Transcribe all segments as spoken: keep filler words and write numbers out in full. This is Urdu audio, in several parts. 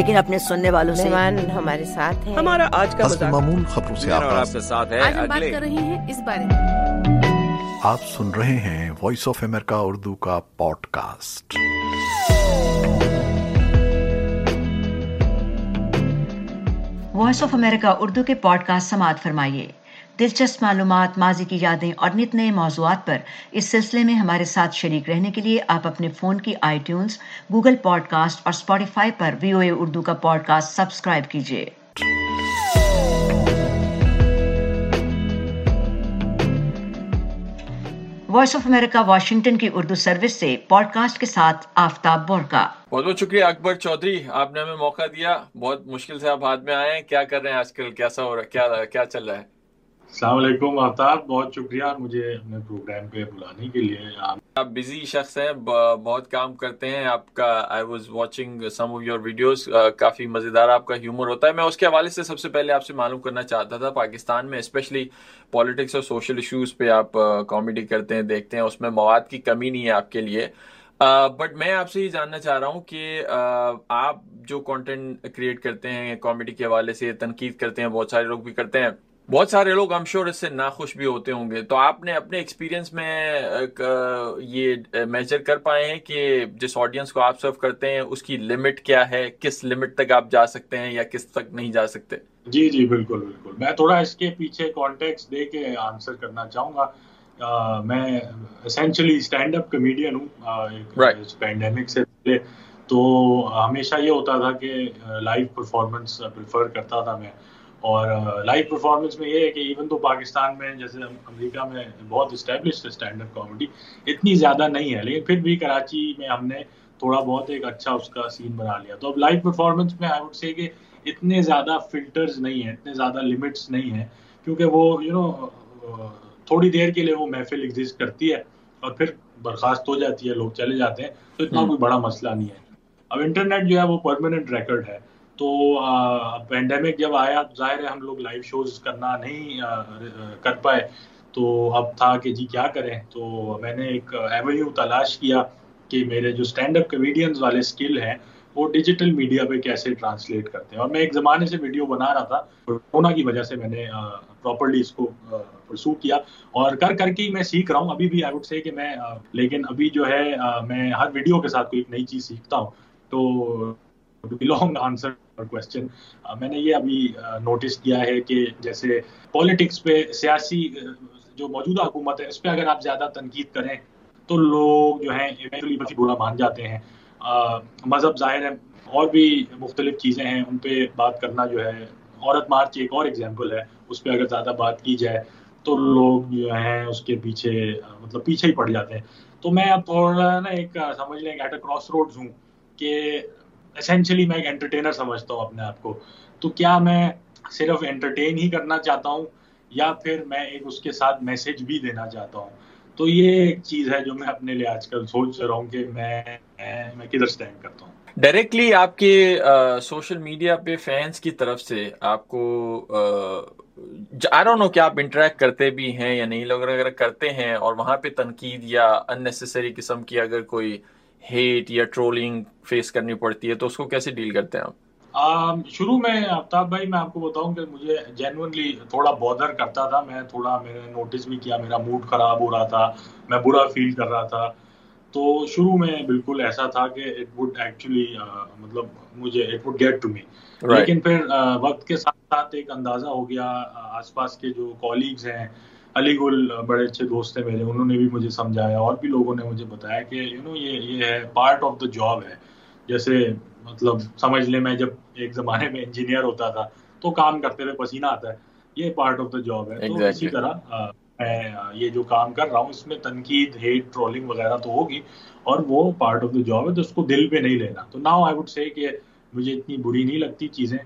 لیکن اپنے سننے والوں سے ہمارے ساتھ ہیں. ہمارا آج کا معمول خبروں سے آپ کے ساتھ ہے. آج ہم بات کر رہے ہیں اس بارے میں. آپ سن رہے ہیں وائس آف امریکہ اردو کا podcast. Voice of America Urdu کے پوڈ کاسٹ سماعت فرمائیے. دلچسپ معلومات, ماضی کی یادیں اور نت نئے موضوعات پر اس سلسلے میں ہمارے ساتھ شریک رہنے کے لیے آپ اپنے فون کی iTunes, Google podcast اور اسپوٹیفائی پر وی او اے اردو کا پوڈ کاسٹ سبسکرائب کیجیے. وائس آف امریکہ واشنگٹن کی اردو سروس سے پوڈ کاسٹ کے ساتھ آفتاب بورکا. بہت بہت شکریہ اکبر چودھری, آپ نے ہمیں موقع دیا. بہت مشکل سے آپ ہاتھ میں آئے ہیں. کیا کر رہے ہیں آج کل, کیسا ہو رہا, کیا کیا چل رہا ہے؟ السلام علیکم آفتاب, بہت شکریہ مجھے اپنے پروگرام پہ بلانے کے لیے. آپ بزی شخص ہیں, بہت کام کرتے ہیں. آپ کا I was watching some of your videos, کافی مزیدار آپ کا ہیومر ہوتا ہے. میں اس کے حوالے سے سب سے پہلے آپ سے معلوم کرنا چاہتا تھا, پاکستان میں اسپیشلی پالیٹکس اور سوشل ایشوز پہ آپ کامیڈی کرتے ہیں, دیکھتے ہیں, اس میں مواد کی کمی نہیں ہے آپ کے لیے. بٹ میں آپ سے یہ جاننا چاہ رہا ہوں کہ آپ جو کانٹینٹ کریٹ کرتے ہیں کامیڈی کے حوالے سے, تنقید کرتے ہیں, بہت سارے لوگ بھی کرتے ہیں, بہت سارے لوگ آئی ایم شیور اس سے ناخوش بھی ہوتے ہوں گے, تو آپ نے اپنے ایکسپیرینس میں یہ میجر کر پائے ہیں کہ جس آڈینس کو آپ سرو کرتے ہیں اس کی لمٹ کیا ہے, کس لمٹ تک آپ جا سکتے ہیں یا کس تک نہیں جا سکتے؟ جی جی بالکل بالکل, میں تھوڑا اس کے پیچھے کانٹیکسٹ دے کے آنسر کرنا چاہوں گا. میں اسینشلی اسٹینڈ اپ کمیڈین ہوں. پینڈیمک سے پہلے تو ہمیشہ یہ ہوتا تھا کہ لائیو پرفارمنس پریفر کرتا تھا میں, اور لائیو uh, پرفارمنس میں یہ ہے کہ ایون تو پاکستان میں جیسے امریکہ میں بہت اسٹیبلشڈ اسٹینڈ اپ کامیڈی اتنی زیادہ نہیں ہے, لیکن پھر بھی کراچی میں ہم نے تھوڑا بہت ایک اچھا اس کا سین بنا لیا. تو اب لائیو پرفارمنس میں آئی وڈ سے کہ اتنے زیادہ فلٹرز نہیں ہیں, اتنے زیادہ لمٹس نہیں ہیں, کیونکہ وہ یو نو تھوڑی دیر کے لیے وہ محفل ایگزسٹ کرتی ہے اور پھر برخاست ہو جاتی ہے, لوگ چلے جاتے ہیں, تو اتنا کوئی بڑا مسئلہ نہیں ہے. اب انٹرنیٹ جو ہے وہ پرماننٹ ریکارڈ ہے, تو پینڈیمک جب آیا ظاہر ہے ہم لوگ لائیو شوز کرنا نہیں کر پائے, تو اب تھا کہ جی کیا کریں. تو میں نے ایک ایونیو تلاش کیا کہ میرے جو اسٹینڈ اپ کمیڈینز والے اسکل ہیں وہ ڈیجیٹل میڈیا پہ کیسے ٹرانسلیٹ کرتے ہیں, اور میں ایک زمانے سے ویڈیو بنا رہا تھا, کورونا کی وجہ سے میں نے پراپرلی اس کو پرسو کیا, اور کر کر کے میں سیکھ رہا ہوں ابھی بھی. آئی وڈ سے کہ میں لیکن ابھی جو ہے میں ہر ویڈیو کے ساتھ کوئی نئی چیز سیکھتا ہوں. تو لانگ آنسر کوشچن, میں نے یہ ابھی نوٹس کیا ہے کہ جیسے پالیٹکس پہ, سیاسی جو موجودہ حکومت ہے اس پہ اگر آپ زیادہ تنقید کریں تو لوگ جو ہیں ایونچولی برا مان جاتے ہیں. مذہب ظاہر ہے, اور بھی مختلف چیزیں ہیں ان پہ بات کرنا جو ہے, عورت مارچ ایک اور ایگزامپل ہے, اس پہ اگر زیادہ بات کی جائے تو لوگ جو ہیں اس کے پیچھے مطلب پیچھے ہی پڑ جاتے ہیں. تو میں اب تھوڑا نا ایک سمجھ لیں ایٹ اے کراس روڈز ہوں کہ اسینشلی میں ایک انٹرٹینر سمجھتا ہوں اپنے آپ کو. تو کیا میں صرف انٹرٹین ہی کرنا چاہتا ہوں یا پھر میں ایک اس کے ساتھ میسج بھی دینا چاہتا ہوں؟ تو یہ ایک چیز ہے جو میں اپنے لیے آج کل سوچ رہا ہوں کہ میں میں کدھر اسٹینڈ کرتا ہوں. ڈائریکٹلی آپ کے سوشل میڈیا پہ فینس کی طرف سے آپ کو آئی ڈونٹ نو کہ آپ انٹریکٹ کرتے بھی ہیں یا نہیں, لوگ اگر کرتے ہیں اور وہاں پہ تنقید یا ان نیسیسری قسم کی اگر کوئی ہیٹ یا ٹرولنگ فیس کرنی پڑتی ہے تو اس کو کیسے ڈیل کرتے ہیں آپ؟ شروع میں آفتاب بھائی میں آپ کو بتاؤں کہ مجھے جینوئنلی تھوڑا بودر کرتا تھا, میں تھوڑا میں نے نوٹس بھی کیا میرا موڈ خراب ہو رہا تھا, میں برا فیل کر رہا تھا. تو شروع میں بالکل ایسا تھا کہ اٹ وڈ ایکچولی مطلب مجھے it would get to me, لیکن پھر وقت کے ساتھ ساتھ ایک اندازہ ہو گیا. آس پاس کے جو کولیگز ہیں, علی گل بڑے اچھے دوست ہیں میرے, انہوں نے بھی مجھے سمجھایا اور بھی لوگوں نے مجھے بتایا کہ یو نو یہ یہ ہے پارٹ آف دا جاب ہے. جیسے مطلب سمجھ لیں میں جب ایک زمانے میں انجینئر ہوتا تھا تو کام کرتے ہوئے پسینہ آتا ہے, یہ پارٹ آف دا جاب ہے. تو اسی طرح میں یہ جو کام کر رہا ہوں اس میں تنقید, ہیٹ, ٹرولنگ وغیرہ تو ہوگی اور وہ پارٹ آف دا جاب ہے, تو اس کو دل پہ نہیں لینا. تو ناؤ آئی وڈ سے کہ مجھے اتنی بری نہیں لگتی چیزیں.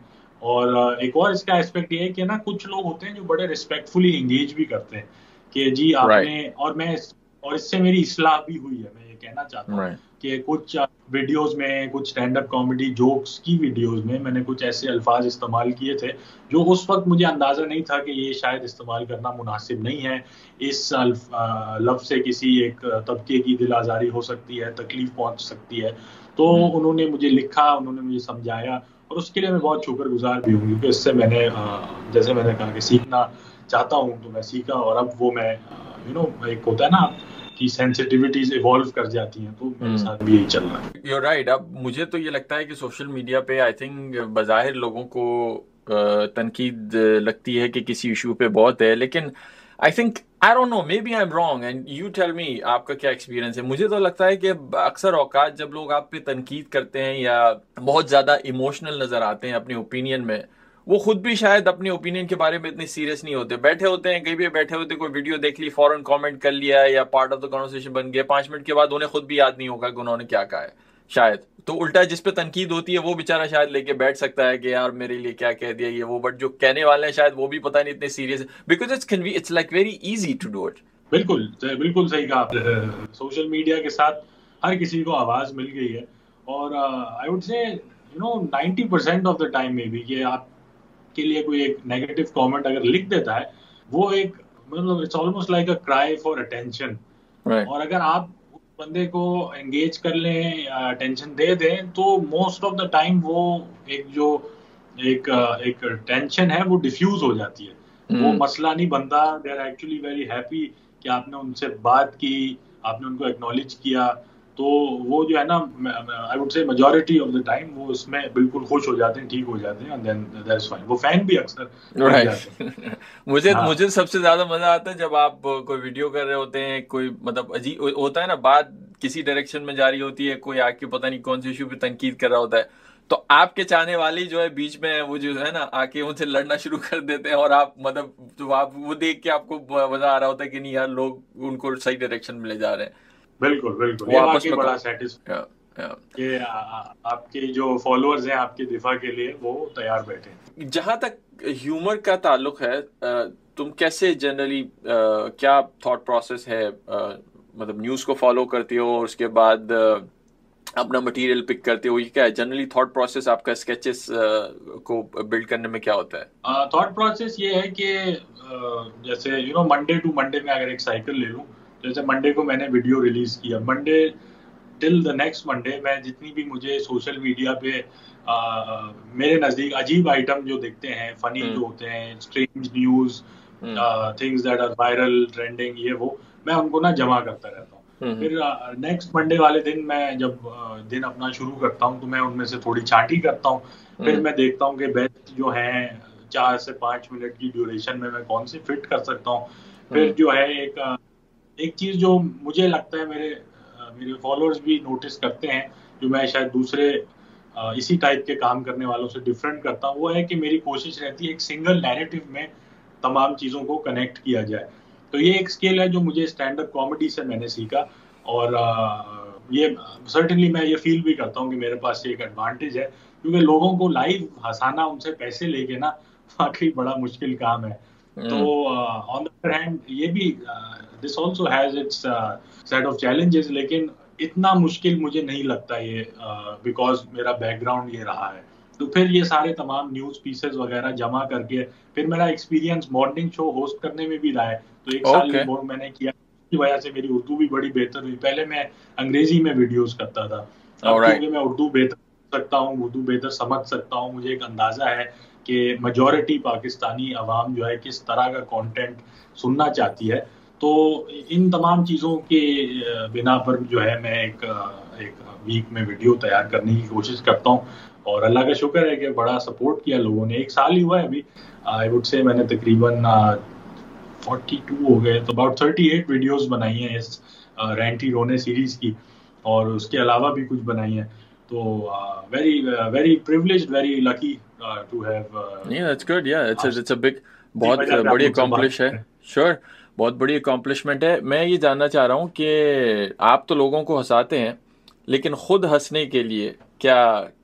اور ایک اور اس کا اسپیکٹ یہ ہے کہ نا کچھ لوگ ہوتے ہیں جو بڑے ریسپیکٹفلی انگیج بھی کرتے ہیں کہ جی آپ نے, اور میں اور اس سے میری اصلاح بھی ہوئی ہے. میں یہ کہنا چاہتا ہوں کہ کچھ ویڈیوز میں, کچھ اسٹینڈ اپ کامیڈی جوکس کی ویڈیوز میں میں نے کچھ ایسے الفاظ استعمال کیے تھے جو اس وقت مجھے اندازہ نہیں تھا کہ یہ شاید استعمال کرنا مناسب نہیں ہے, اس لفظ سے کسی ایک طبقے کی دل آزاری ہو سکتی ہے, تکلیف پہنچ سکتی ہے. تو انہوں نے مجھے لکھا, انہوں نے مجھے سمجھایا, اور اس کے لیے میں بہت شکر گزار بھی ہوں کیونکہ اس سے میں نے جیسے میں نے کہا کہ سیکھنا چاہتا ہوں تو میں سیکھا، اور اب وہ میں یو نو ایک ہوتا ہے نا کی سینسٹیوٹیز ایوالو کر جاتی ہیں، تو میرے ساتھ بھی یہی چل رہا ہے. You right. اب مجھے تو یہ لگتا ہے کہ سوشل میڈیا پہ آئی تھنک بظاہر لوگوں کو تنقید لگتی ہے کہ کسی ایشو پہ بہت ہے، لیکن I think I don't know maybe I am wrong and you tell me آپ کا کیا ایکسپیرینس ہے. مجھے تو لگتا ہے کہ اکثر اوقات جب لوگ آپ پہ تنقید کرتے ہیں یا بہت زیادہ ایموشنل نظر آتے ہیں اپنے اوپینین میں، وہ خود بھی شاید اپنے اوپینین کے بارے میں اتنے سیریس نہیں ہوتے، بیٹھے ہوتے ہیں کہیں بھی بیٹھے ہوتے کوئی ویڈیو دیکھ لی فوراً کامنٹ کر لیا یا پارٹ آف دا کنورسیشن بن گیا، پانچ منٹ کے بعد انہیں خود بھی یاد نہیں ہوگا کہ انہوں نے کیا کہا ہے شاید. تو الٹا جس پہ تنقید ہوتی ہے وہ بیچارہ شاید لے کے بیٹھ سکتا ہے کہ یار میرے لیے کیا کہہ دیا یہ وہ، بٹ جو کہنے والے ہیں شاید وہ بھی پتہ نہیں اتنے serious, because it's can be it's like very easy to do it. بالکل بالکل صحیح کہا آپ نے. سوشل میڈیا کے ساتھ ہر کسی کو آواز مل گئی ہے، اور I would say you know ninety percent of the time میں بھی کہ آپ کے لیے کوئی ایک نیگیٹو کامنٹ اگر لکھ دیتا ہے وہ ایک مطلب اٹس آلموسٹ لائک اے کرائی فار اٹینشن، اور اگر آپ بندے کو انگیج کر لیں اٹینشن دے دیں تو موسٹ آف دا ٹائم وہ ایک جو ایک ایک ٹینشن ہے وہ ڈیفیوز ہو جاتی ہے، وہ مسئلہ نہیں بنتا. They are actually very happy کہ آپ نے ان سے بات کی، آپ نے ان کو ایکنالج کیا، تو وہ جو ہے نا I would say majority of the time وہ اس میں بالکل خوش ہو جاتے ہیں، ٹھیک ہو جاتے ہیں، دین دیٹس فائن. وہ فین بھی اکثر. مجھے مجھے سب سے زیادہ مزہ آتا ہے جب آپ کوئی ویڈیو کر رہے ہوتے ہیں، کوئی مطلب عجیب ہوتا ہے نا، بات کسی ڈائریکشن میں جاری ہوتی ہے، کوئی آ کے پتہ نہیں کون سے ایشو پہ تنقید کر رہا ہوتا ہے، تو آپ کے چاہنے والی جو ہے بیچ میں وہ جو ہے نا آ کے ان سے لڑنا شروع کر دیتے ہیں، اور آپ مطلب جو آپ وہ دیکھ کے آپ کو مزہ آ رہا ہوتا ہے کہ نہیں یار لوگ ان کو صحیح ڈائریکشن میں لے جا رہے ہیں. بالکل بالکل. یہ واقعی بڑا سیٹسفائی کہ آپ کے جو فالوورز ہیں آپ کے دفاع کے لیے وہ تیار بیٹھے ہیں. جہاں تک ہیومر کا تعلق ہے، تم کیسے جنرلی کیا تھاٹ پروسیس ہے، مطلب نیوز کو فالو کرتے ہو اور اس کے بعد اپنا مٹیریل پک کرتے ہو، یہ کیا ہے جنرلی تھاٹ پروسیس آپ کا اسکیچز کو بلڈ کرنے میں کیا ہوتا ہے؟ تھاٹ پروسیس یہ ہے کہ جیسے you know Monday to Monday میں اگر ایک سائیکل لے لوں، جیسے منڈے کو میں نے ویڈیو ریلیز کیا، Monday till the next Monday میں جتنی بھی مجھے سوشل میڈیا پہ میرے نزدیک عجیب آئٹم جو دکھتے ہیں، فنی جو ہوتے ہیں، strange news, things that are viral, trending, یہ وہ میں ان کو نا جمع کرتا رہتا ہوں. پھر نیکسٹ منڈے والے دن میں جب دن اپنا شروع کرتا ہوں تو میں ان میں سے تھوڑی چھانٹی کرتا ہوں، پھر میں دیکھتا ہوں کہ بیسٹ جو ہیں چار سے پانچ منٹ کی ڈیوریشن میں میں کون سے فٹ کر سکتا ہوں. پھر جو ہے ایک ایک چیز جو مجھے لگتا ہے میرے میرے فالوورز بھی نوٹس کرتے ہیں، جو میں شاید دوسرے اسی ٹائپ کے کام کرنے والوں سے ڈفرینٹ کرتا ہوں، وہ ہے کہ میری کوشش رہتی ہے ایک سنگل نیریٹو میں تمام چیزوں کو کنیکٹ کیا جائے. تو یہ ایک اسکل ہے جو مجھے اسٹینڈ اپ کامیڈی سے میں نے سیکھا، اور یہ سرٹنلی میں یہ فیل بھی کرتا ہوں کہ میرے پاس یہ ایک ایڈوانٹیج ہے، کیونکہ لوگوں کو لائیو ہنسانا ان سے پیسے لے کے نا واقعی بڑا مشکل کام ہے. تو آن دا ادر ہینڈ یہ بھی This also has its uh, set of challenges, لیکن اتنا مشکل مجھے نہیں لگتا یہ uh, because میرا بیک گراؤنڈ یہ رہا ہے. تو پھر یہ سارے تمام نیوز پیسز وغیرہ جمع کر کے پھر میرا ایکسپیرینس مارننگ شو ہوسٹ کرنے میں بھی رہا ہے. تو ایک okay. سال میں نے کیا، اس کی وجہ سے میری اردو بھی بڑی بہتر ہوئی. پہلے میں انگریزی میں ویڈیوز کرتا تھا، اب کیونکہ میں اردو بہتر کر سکتا ہوں، اردو بہتر سمجھ سکتا ہوں، مجھے ایک اندازہ ہے کہ میجورٹی پاکستانی عوام جو ہے کس طرح کا کانٹینٹ سننا چاہتی ہے. تو ان تمام چیزوں کے بنا پر جو ہے میں ایک ایک ویک میں ویڈیو تیار کرنے کی کوشش کرتا ہوں، اور اللہ کا شکر ہے کہ بڑا سپورٹ کیا لوگوں نے. ایک سال ہی ہوا ہے ابھی، آئی وڈ سے میں نے تقریباً بارہ ہو گئے، تو اباؤٹ اڑتیس ویڈیوز بنائی ہیں اس رینٹی رونے سیریز کی، اور اس کے علاوہ بھی کچھ بنائی ہیں. تو very very privileged, very lucky to have. یا اٹس گڈ، یا اٹس اٹس اے بگ، بہت بڑی اکمپلش ہے. شیور، بہت بڑی اکمپلشمنٹ ہے. میں یہ جاننا چاہ رہا ہوں کہ آپ تو لوگوں کو ہنساتے ہیں، لیکن خود ہنسنے کے لیے کیا،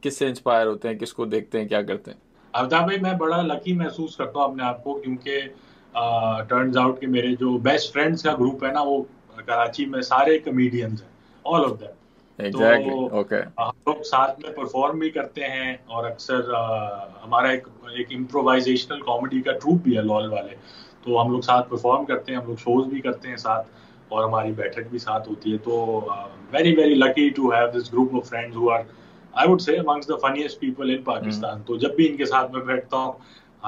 کس سے انسپائر ہوتے ہیں، کس کو دیکھتے ہیں، کیا کرتے ہیں؟ آفتاب بھائی، میں بڑا لکی محسوس کرتا ہوں اپنے آپ کو، کیونکہ ٹرنز آؤٹ کہ میرے جو بیسٹ فرینڈس کا گروپ ہے نا وہ کراچی میں سارے کمیڈینز ہیں، آل آف دیٹ. تو ہم لوگ ساتھ میں پرفارم بھی کرتے ہیں، اور اکثر ہمارا ایک ایک امپرووائزیشنل کامیڈی کا ٹروپ بھی ہے لال والے، تو ہم لوگ ساتھ پرفارم کرتے ہیں، ہم لوگ شوز بھی کرتے ہیں ساتھ، اور ہماری بیٹھک بھی ساتھ ہوتی ہے. تو very very lucky to have this group of friends who are I would say amongst the funniest people in Pakistan. تو جب بھی ان کے ساتھ میں بیٹھتا ہوں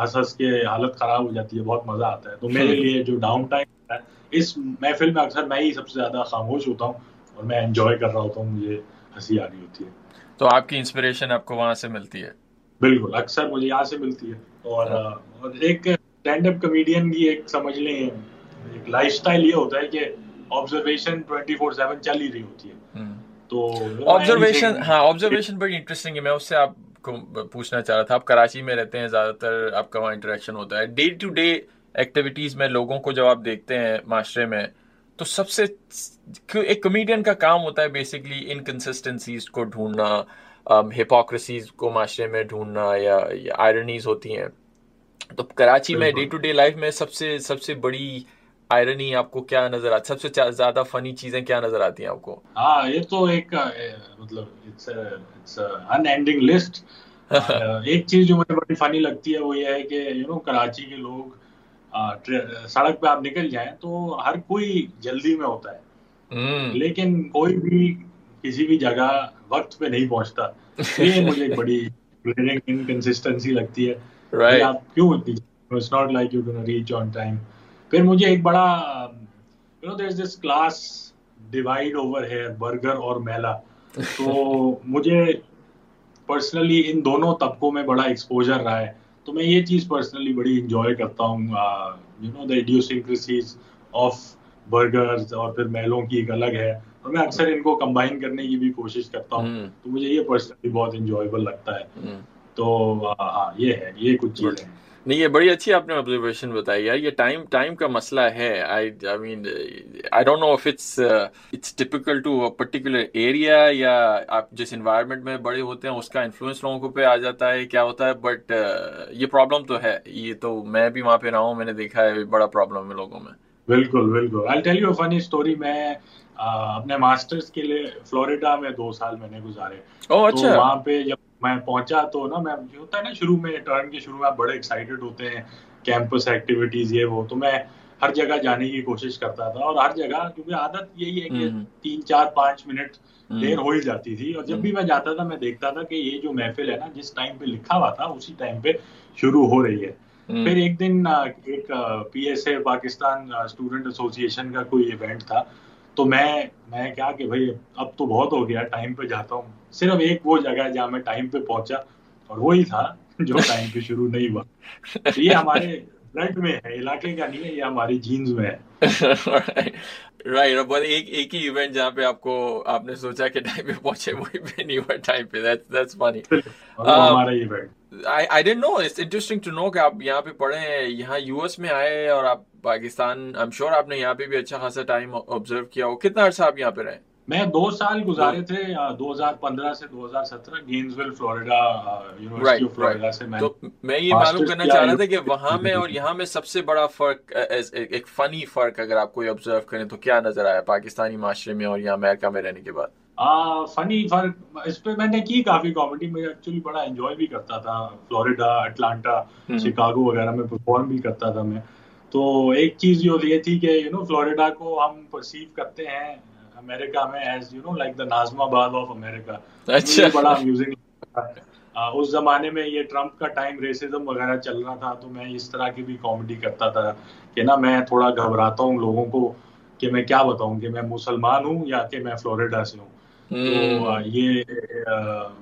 ہنس ہنس کے حالت خراب ہو جاتی ہے, بہت مزہ آتا ہے. تو میرے لیے جو ڈاؤن ٹائم ہے اس محفل میں اکثر میں ہی سب سے زیادہ خاموش ہوتا ہوں اور میں انجوائے کر رہا ہوتا ہوں, مجھے ہنسی آ رہی ہوتی ہے. تو آپ کی انسپریشن آپ کو وہاں سے ملتی ہے؟ بالکل, اکثر مجھے یہاں سے ملتی ہے. اور ایک اسٹینڈ اپ کمیڈین کی ایک سمجھ لیں ایک لائف اسٹائل یہ ہوتا ہے کہ آبزرویشن ٹوینٹی فور سیون چل ہی رہی ہوتی ہے. تو آبزرویشن, ہاں آبزرویشن بڑی انٹرسٹنگ ہے. میں اس سے آپ کو پوچھنا چاہ رہا تھا, آپ کراچی میں رہتے ہیں, زیادہ تر آپ کا وہاں انٹریکشن ہوتا ہے ڈے ٹو ڈے ایکٹیویٹیز میں, لوگوں کو جب آپ دیکھتے ہیں معاشرے میں تو سب سے ایک کمیڈین کا کام ہوتا ہے بیسکلی انکنسسٹنسیز کو ڈھونڈنا, ہپوکریسیز کو معاشرے میں ڈھونڈنا, یا آئرنیز ہوتی ہیں. تو کراچی میں ڈے ٹو ڈے لائف میں سب سے سب سے بڑی آئرنی آپ کو کیا نظر آتی, سب سے زیادہ فنی چیزیں کیا نظر آتی ہیں آپ کو؟ ہاں یہ تو ایک مطلب it's it's unending list. ایک چیز جو مجھے بڑی فنی لگتی ہے وہ یہ ہے کہ یو نو کراچی کے لوگ سڑک پہ آپ نکل جائیں تو ہر کوئی جلدی میں ہوتا ہے, لیکن کوئی بھی کسی بھی جگہ وقت پہ نہیں پہنچتا. یہ مجھے ایک بڑی انکنسسٹنسی لگتی ہے, آپ کیوں اتنی, it's not like you gonna reach on time. پھر مجھے ایک بڑا you know there is this class divide over here, burger اور میلا. تو مجھے پرسنلی ان دونوں طبقوں میں بڑا ایکسپوجر رہا ہے, تو میں یہ چیز پرسنلی بڑی انجوائے کرتا ہوں. You know the idiosyncrasies of burgers اور پھر میلوں کی ایک الگ ہے, اور میں اکثر ان کو کمبائن کرنے کی بھی کوشش کرتا ہوں, تو مجھے یہ پرسنلی بہت انجوائیبل لگتا ہے. تو ہاں یہ ہے, یہ کچھ چیزیں ہیں. نہیں یہ بڑی اچھی آپ نے آبزرویشن بتائی یار, یہ ٹائم ٹائم کا مسئلہ ہے. I I mean I don't know if it's it's typical to a particular area, یا آپ جس انوائرمنٹ میں بڑے ہوتے ہیں اس کا انفلوئنس لوگوں کو پہ آ جاتا ہے, کیا ہوتا ہے, بٹ یہ پرابلم تو ہے. یہ تو میں بھی وہاں پہ رہا ہوں, میں نے دیکھا ہے بڑا پرابلم ہے لوگوں میں. بالکل بالکل. I tell you a funny story. میں اپنے ماسٹرز کے لیے فلوریڈا میں دو سال میں نے گزارے. اوہ اچھا. وہاں پہ جب میں پہنچا تو نا میں جو ہوتا ہے نا شروع میں ٹرن کے شروع میں آپ بڑے ایکسائٹیڈ ہوتے ہیں, کیمپس ایکٹیویٹیز یہ وہ, تو میں ہر جگہ جانے کی کوشش کرتا تھا, اور ہر جگہ کیونکہ عادت یہی ہے کہ تین چار پانچ منٹ دیر ہو ہی جاتی تھی. اور جب بھی میں جاتا تھا میں دیکھتا تھا کہ یہ جو محفل ہے نا جس ٹائم پہ لکھا ہوا تھا اسی ٹائم پہ شروع ہو رہی ہے. پھر ایک دن ایک P S A Pakistan student association کا کوئی ایونٹ تھا, تو میں میں کہا کہ بھائی اب تو بہت ہو گیا, ٹائم پہ جاتا ہوں. صرف ایک وہ جگہ جہاں میں ٹائم پہ پہنچا, اور وہی تھا جو ٹائم پہ شروع نہیں ہوا. یہ ہمارے بلڈ میں ہے, علاقے کا نہیں ہے, یہ ہماری جینز میں ہے. رائٹ. اور ایک ایک ہی ایونٹ جہاں پہ آپ کو آپ نے سوچا کہ ٹائم پہ پہنچے وہی پہ نہیں ہوا ٹائم پہ. That's that's funny. ہمارا event I I don't know, it's interesting to know کہ آپ یہاں پہ پڑھے ہیں, یہاں یو ایس میں آئے, اور آپ پاکستان, آئی ایم شیور آپ نے یہاں پہ بھی اچھا خاصا ٹائم آبزرو کیا ہو. کتنا عرصہ آپ یہاں پہ رہے؟ میں دو سال گزارے تھے, دو ہزار پندرہ سے دو ہزار سترہ Gainesville Florida, university of Florida سے. تو میں یہ معلوم کرنا چاہ رہا تھا کہ وہاں میں اور یہاں میں سب سے بڑا فرق, ایک فنی فرق اگر آپ کوئی آبزرو کریں تو کیا نظر آیا پاکستانی معاشرے میں اور یہاں امریکہ میں رہنے کے بعد؟ فنی فرق اس پہ میں نے کی کافی کامیڈی, میں ایکچولی بڑا انجوائے بھی کرتا تھا. فلوریڈا, اٹلانٹا, شکاگو وغیرہ میں پرفارم بھی کرتا تھا میں. تو ایک چیز یہ تھی کہ یو نو فلوریڈا کو ہم پرسیو کرتے ہیں امریکہ میں as you know like the Nazimabad of America. اچھا. بڑا امیوزنگ تھا اس زمانے میں, یہ ٹرمپ کا ٹائم ریسزم وغیرہ چل رہا تھا, تو میں اس طرح کی بھی کامیڈی کرتا تھا کہ نا میں تھوڑا گھبراتا ہوں لوگوں کو کہ میں کیا بتاؤں کہ میں مسلمان ہوں یا کہ میں فلوریڈا سے ہوں. تو یہ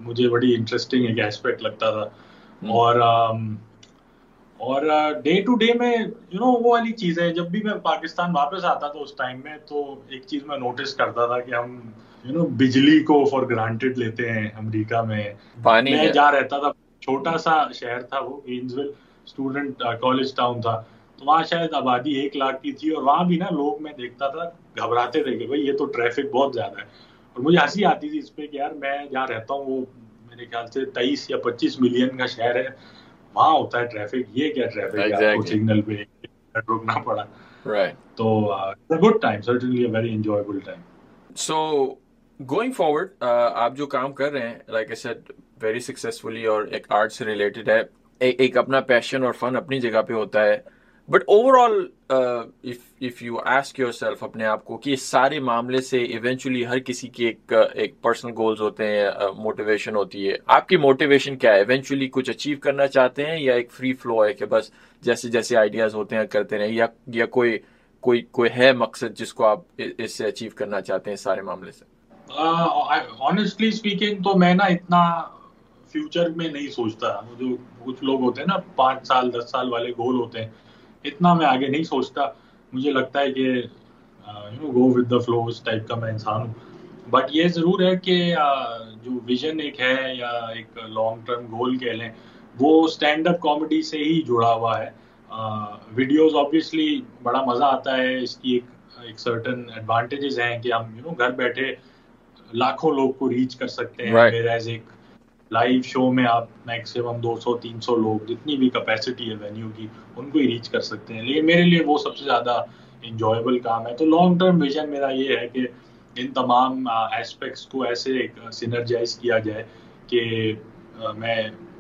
مجھے بڑی انٹرسٹنگ ایک ایسپیکٹ لگتا تھا. اور اور ڈے ٹو ڈے میں یو نو وہ والی چیزیں, جب بھی میں پاکستان واپس آتا تھا اس ٹائم میں تو ایک چیز میں نوٹس کرتا تھا کہ ہم یو نو بجلی کو فار گرانٹیڈ لیتے ہیں امریکہ میں. میں جہاں رہتا تھا چھوٹا سا شہر تھا وہ, گینزویل اسٹوڈنٹ کالج ٹاؤن تھا, تو وہاں شاید آبادی ایک لاکھ کی تھی, اور وہاں بھی نا لوگ میں دیکھتا تھا گھبراتے تھے کہ بھائی یہ تو ٹریفک بہت زیادہ ہے. اور مجھے ہنسی آتی تھی اس پہ کہ یار میں جہاں رہتا ہوں وہ میرے خیال سے تیئیس یا پچیس ملین کا شہر ہے, وہاں ہوتا ہے ٹریفک, یہ کیا ٹریفک, آپ کو سگنل پہ رکنا پڑا. تو good time, certainly a very enjoyable time. So going forward آپ جو کام کر رہے ہیں like I said very successfully, اور ایک آرٹ سے ریلیٹڈ ہے, ایک اپنا پیشن اور فن اپنی جگہ پہ ہوتا ہے, but overall if you ask yourself اپنے آپ کو کہ اس سارے معاملے سے ایونچولی ہر کسی کی ایک ایک پرسنل گولز ہوتے ہیں, موٹیویشن ہوتی ہے. آپ کی موٹیویشن کیا ہے؟ ایونچولی کچھ اچیو کرنا چاہتے ہیں یا ایک فری فلو ہے کہ بس جیسے جیسے آئیڈیاز ہوتے ہیں کرتے رہیں, یا یا کوئی کوئی کوئی ہے مقصد جس کو آپ اس سے اچیو کرنا چاہتے ہیں سارے معاملے سے؟ آنیسٹلی اسپیکنگ تو میں نا اتنا فیوچر میں نہیں سوچتا. جو کچھ لوگ ہوتے ہیں نا پانچ سال دس سال والے گول ہوتے ہیں, اتنا میں آگے نہیں سوچتا. مجھے لگتا ہے کہ you know go with the flow اس ٹائپ کا میں انسان ہوں. بٹ یہ ضرور ہے کہ جو ویژن ایک ہے یا ایک لانگ ٹرم گول کہہ لیں, وہ اسٹینڈ اپ کامیڈی سے ہی جڑا ہوا ہے. ویڈیوز آبویسلی بڑا مزہ آتا ہے, اس کی ایک ایک سرٹن ایڈوانٹیجز ہیں کہ ہم یو نو گھر بیٹھے لاکھوں لوگ کو ریچ کر سکتے ہیں. whereas ایک لائیو شو میں آپ میکسیمم دو سو تین سو لوگ, جتنی بھی کیپیسٹی ہے وینیو کی, ان کو ہی ریچ کر سکتے ہیں. لیکن میرے لیے وہ سب سے زیادہ انجوائیبل کام ہے. تو لانگ ٹرم ویژن میرا یہ ہے کہ ان تمام ایسپیکٹس کو ایسے سینرجائز کیا جائے کہ میں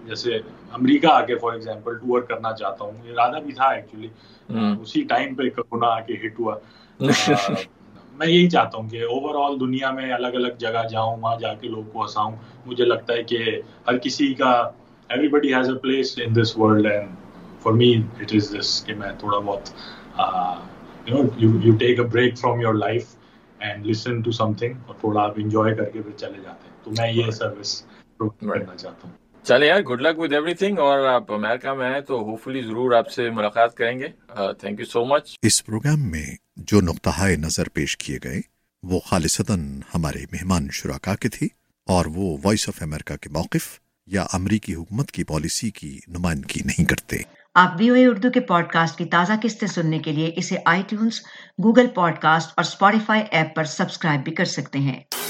جیسے امریکہ آ کے فار ایگزامپل ٹور کرنا چاہتا ہوں. ارادہ بھی تھا ایکچولی, اسی ٹائم پہ کورونا آ کے ہٹ ہوا. میں یہی چاہتا ہوں کہ اوور آل دنیا میں الگ الگ جگہ جاؤں, وہاں جا کے لوگ کو ہنساؤں. مجھے لگتا ہے کہ ہر کسی کا, everybody has a place in this world, and for me it is this کہ میں تھوڑا بہت you know you take a break from your life and listen to something, اور تھوڑا آپ انجوائے کر کے پھر چلے جاتے ہیں. تو میں یہ سروس کرنا چاہتا ہوں. چلے یار, good luck with everything, اور آپ امریکہ میں آئیں تو ہوپ فلی ضرور آپ سے ملاقات کریں گے. Thank you so much. اس پروگرام میں جو نقطۂ نظر پیش کیے گئے وہ خالصتاً ہمارے مہمان شرکاء کے تھے, اور وہ وائس آف امریکہ کے موقف یا امریکی حکومت کی پالیسی کی نمائندگی نہیں کرتے. آپ وی او اے اردو کے پوڈ کاسٹ کی تازہ قسطیں سننے کے لیے اسے iTunes, Google podcast اور اسپوٹیفائی ایپ پر سبسکرائب بھی کر سکتے ہیں.